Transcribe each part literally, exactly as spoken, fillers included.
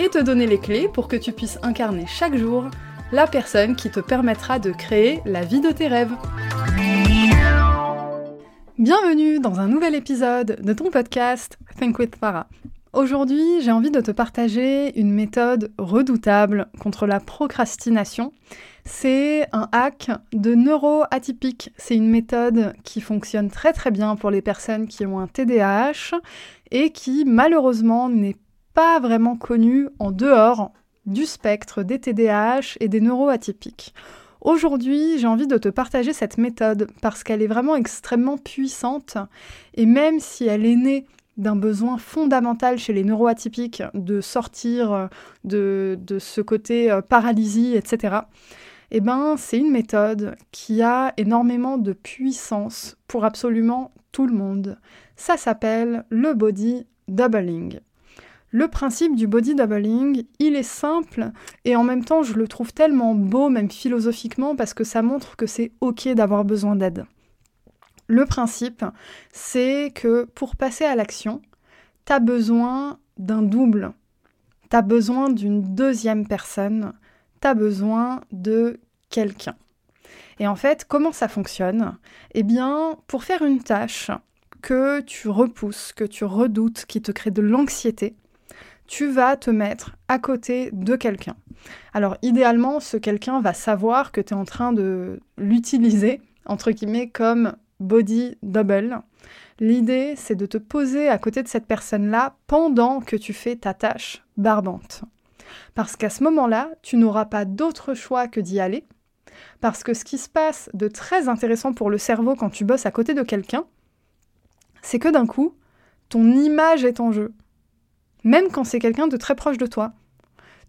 et te donner les clés pour que tu puisses incarner chaque jour la personne qui te permettra de créer la vie de tes rêves. Bienvenue dans un nouvel épisode de ton podcast Think with Farah. Aujourd'hui, j'ai envie de te partager une méthode redoutable contre la procrastination. C'est un hack de neuro-atypique. C'est une méthode qui fonctionne très très bien pour les personnes qui ont un T D A H et qui malheureusement n'est pas vraiment connue en dehors du spectre des T D A H et des neuro-atypiques. Aujourd'hui, j'ai envie de te partager cette méthode parce qu'elle est vraiment extrêmement puissante et même si elle est née d'un besoin fondamental chez les neuroatypiques de sortir de, de ce côté paralysie, et cetera, eh ben, c'est une méthode qui a énormément de puissance pour absolument tout le monde. Ça s'appelle le body doubling. Le principe du body doubling, il est simple et en même temps, je le trouve tellement beau, même philosophiquement, parce que ça montre que c'est ok d'avoir besoin d'aide. Le principe, c'est que pour passer à l'action, t'as besoin d'un double, t'as besoin d'une deuxième personne, t'as besoin de quelqu'un. Et en fait, comment ça fonctionne ? Eh bien, pour faire une tâche que tu repousses, que tu redoutes, qui te crée de l'anxiété, tu vas te mettre à côté de quelqu'un. Alors, idéalement, ce quelqu'un va savoir que t'es en train de l'utiliser, entre guillemets, comme body double. L'idée, c'est de te poser à côté de cette personne-là pendant que tu fais ta tâche barbante. Parce qu'à ce moment-là, tu n'auras pas d'autre choix que d'y aller. Parce que ce qui se passe de très intéressant pour le cerveau quand tu bosses à côté de quelqu'un, c'est que d'un coup, ton image est en jeu. Même quand c'est quelqu'un de très proche de toi.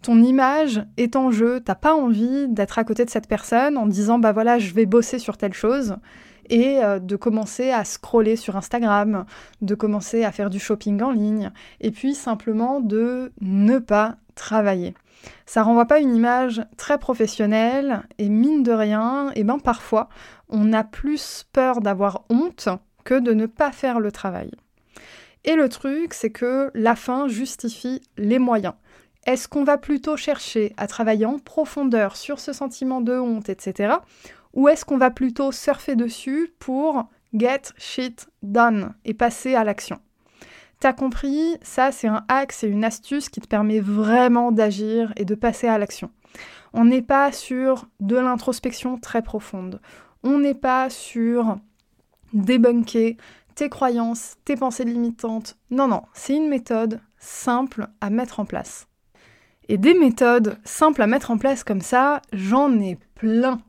Ton image est en jeu. T'as pas envie d'être à côté de cette personne en disant « bah voilà, je vais bosser sur telle chose ». Et de commencer à scroller sur Instagram, de commencer à faire du shopping en ligne, et puis simplement de ne pas travailler. Ça renvoie pas une image très professionnelle, et mine de rien, et ben parfois, on a plus peur d'avoir honte que de ne pas faire le travail. Et le truc, c'est que la fin justifie les moyens. Est-ce qu'on va plutôt chercher à travailler en profondeur sur ce sentiment de honte, et cetera, ou est-ce qu'on va plutôt surfer dessus pour get shit done et passer à l'action ? T'as compris, ça c'est un hack, c'est une astuce qui te permet vraiment d'agir et de passer à l'action. On n'est pas sur de l'introspection très profonde. On n'est pas sur débunker tes croyances, tes pensées limitantes. Non, non, c'est une méthode simple à mettre en place. Et des méthodes simples à mettre en place comme ça, j'en ai plein.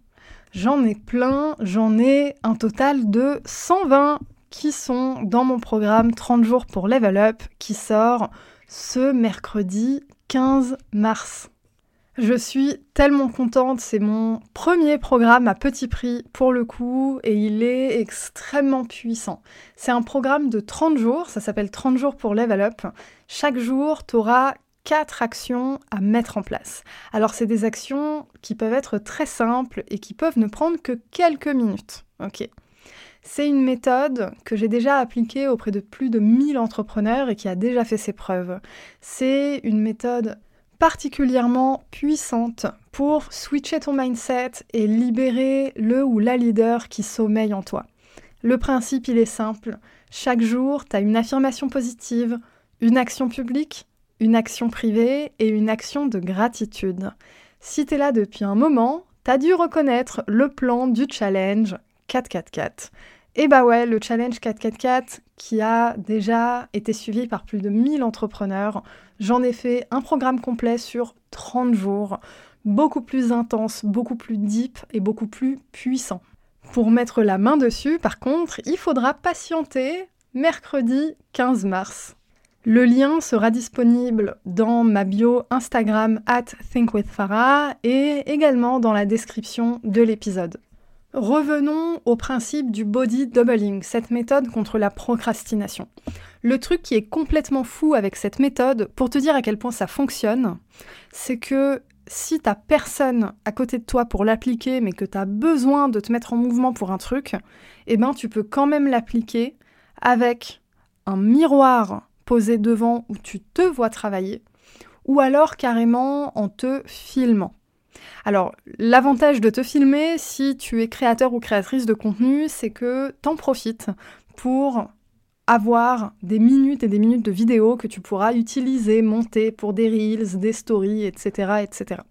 J'en ai plein, j'en ai un total de cent vingt qui sont dans mon programme trente jours pour Level Up qui sort ce mercredi quinze mars. Je suis tellement contente, c'est mon premier programme à petit prix pour le coup et il est extrêmement puissant. C'est un programme de trente jours, ça s'appelle trente jours pour Level Up. Chaque jour, tu auras quatre actions à mettre en place. Alors c'est des actions qui peuvent être très simples et qui peuvent ne prendre que quelques minutes. Ok. C'est une méthode que j'ai déjà appliquée auprès de plus de mille entrepreneurs et qui a déjà fait ses preuves. C'est une méthode particulièrement puissante pour switcher ton mindset et libérer le ou la leader qui sommeille en toi. Le principe, il est simple. Chaque jour, tu as une affirmation positive, une action publique, une action privée et une action de gratitude. Si t'es là depuis un moment, t'as dû reconnaître le plan du challenge quatre quatre quatre. Et bah ouais, le challenge quatre quatre quatre qui a déjà été suivi par plus de mille entrepreneurs. J'en ai fait un programme complet sur trente jours, beaucoup plus intense, beaucoup plus deep et beaucoup plus puissant. Pour mettre la main dessus, par contre, il faudra patienter mercredi quinze mars. Le lien sera disponible dans ma bio Instagram arobase think with farah et également dans la description de l'épisode. Revenons au principe du body doubling, cette méthode contre la procrastination. Le truc qui est complètement fou avec cette méthode, pour te dire à quel point ça fonctionne, c'est que si t'as personne à côté de toi pour l'appliquer, mais que t'as besoin de te mettre en mouvement pour un truc, eh ben tu peux quand même l'appliquer avec un miroir posé devant où tu te vois travailler, ou alors carrément en te filmant. Alors, l'avantage de te filmer, si tu es créateur ou créatrice de contenu, c'est que t'en profites pour avoir des minutes et des minutes de vidéos que tu pourras utiliser, monter pour des reels, des stories, et cetera, et cetera.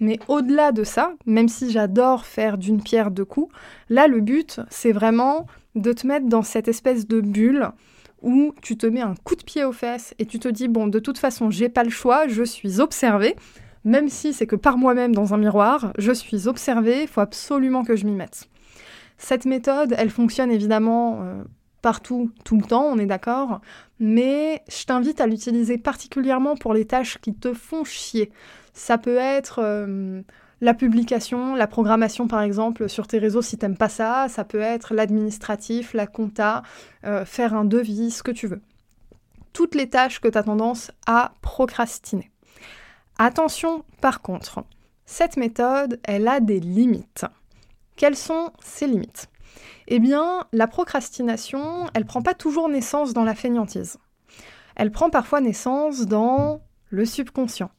Mais au-delà de ça, même si j'adore faire d'une pierre deux coups, là, le but, c'est vraiment de te mettre dans cette espèce de bulle où tu te mets un coup de pied aux fesses et tu te dis « bon, de toute façon, j'ai pas le choix, je suis observée ». Même si c'est que par moi-même dans un miroir, je suis observée, il faut absolument que je m'y mette. Cette méthode, elle fonctionne évidemment euh, partout, tout le temps, on est d'accord, mais je t'invite à l'utiliser particulièrement pour les tâches qui te font chier. Ça peut être euh, la publication, la programmation par exemple sur tes réseaux si t'aimes pas ça, ça peut être l'administratif, la compta, euh, faire un devis, ce que tu veux. Toutes les tâches que t'as tendance à procrastiner. Attention, par contre, cette méthode, elle a des limites. Quelles sont ces limites ? Eh bien, la procrastination, elle prend pas toujours naissance dans la fainéantise. Elle prend parfois naissance dans le subconscient,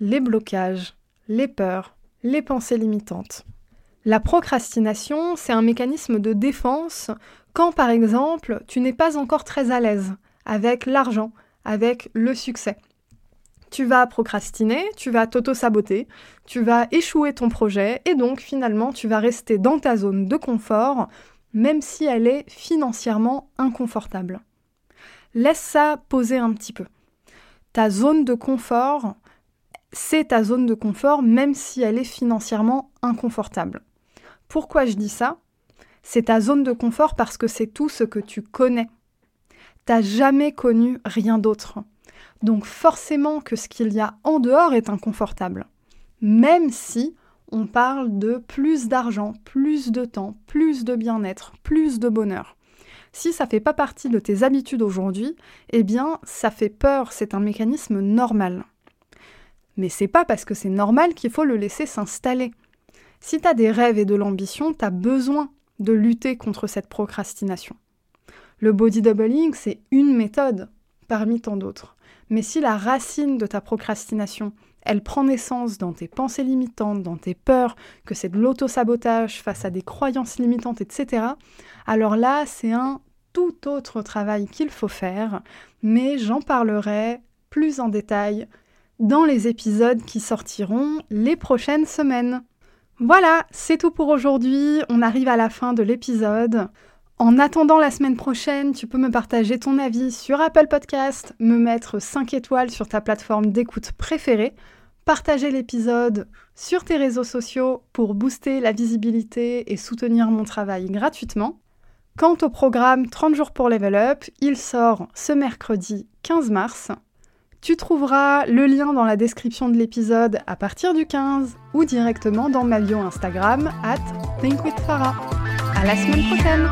les blocages, les peurs, les pensées limitantes. La procrastination, c'est un mécanisme de défense quand, par exemple, tu n'es pas encore très à l'aise avec l'argent, avec le succès. Tu vas procrastiner, tu vas t'auto-saboter, tu vas échouer ton projet et donc finalement tu vas rester dans ta zone de confort, même si elle est financièrement inconfortable. Laisse ça poser un petit peu. Ta zone de confort, c'est ta zone de confort même si elle est financièrement inconfortable. Pourquoi je dis ça ? C'est ta zone de confort parce que c'est tout ce que tu connais. T'as jamais connu rien d'autre. Donc forcément que ce qu'il y a en dehors est inconfortable, même si on parle de plus d'argent, plus de temps, plus de bien-être, plus de bonheur. Si ça fait pas partie de tes habitudes aujourd'hui, eh bien ça fait peur, c'est un mécanisme normal. Mais c'est pas parce que c'est normal qu'il faut le laisser s'installer. Si t'as des rêves et de l'ambition, t'as besoin de lutter contre cette procrastination. Le body doubling, c'est une méthode parmi tant d'autres. Mais si la racine de ta procrastination, elle prend naissance dans tes pensées limitantes, dans tes peurs, que c'est de l'auto-sabotage face à des croyances limitantes, et cetera, alors là, c'est un tout autre travail qu'il faut faire, mais j'en parlerai plus en détail dans les épisodes qui sortiront les prochaines semaines. Voilà, c'est tout pour aujourd'hui, on arrive à la fin de l'épisode. En attendant la semaine prochaine, tu peux me partager ton avis sur Apple Podcast, me mettre cinq étoiles sur ta plateforme d'écoute préférée, partager l'épisode sur tes réseaux sociaux pour booster la visibilité et soutenir mon travail gratuitement. Quant au programme trente jours pour Level Up, il sort ce mercredi quinze mars. Tu trouveras le lien dans la description de l'épisode à partir du quinze ou directement dans ma bio Instagram arobase think with farah. À la semaine prochaine!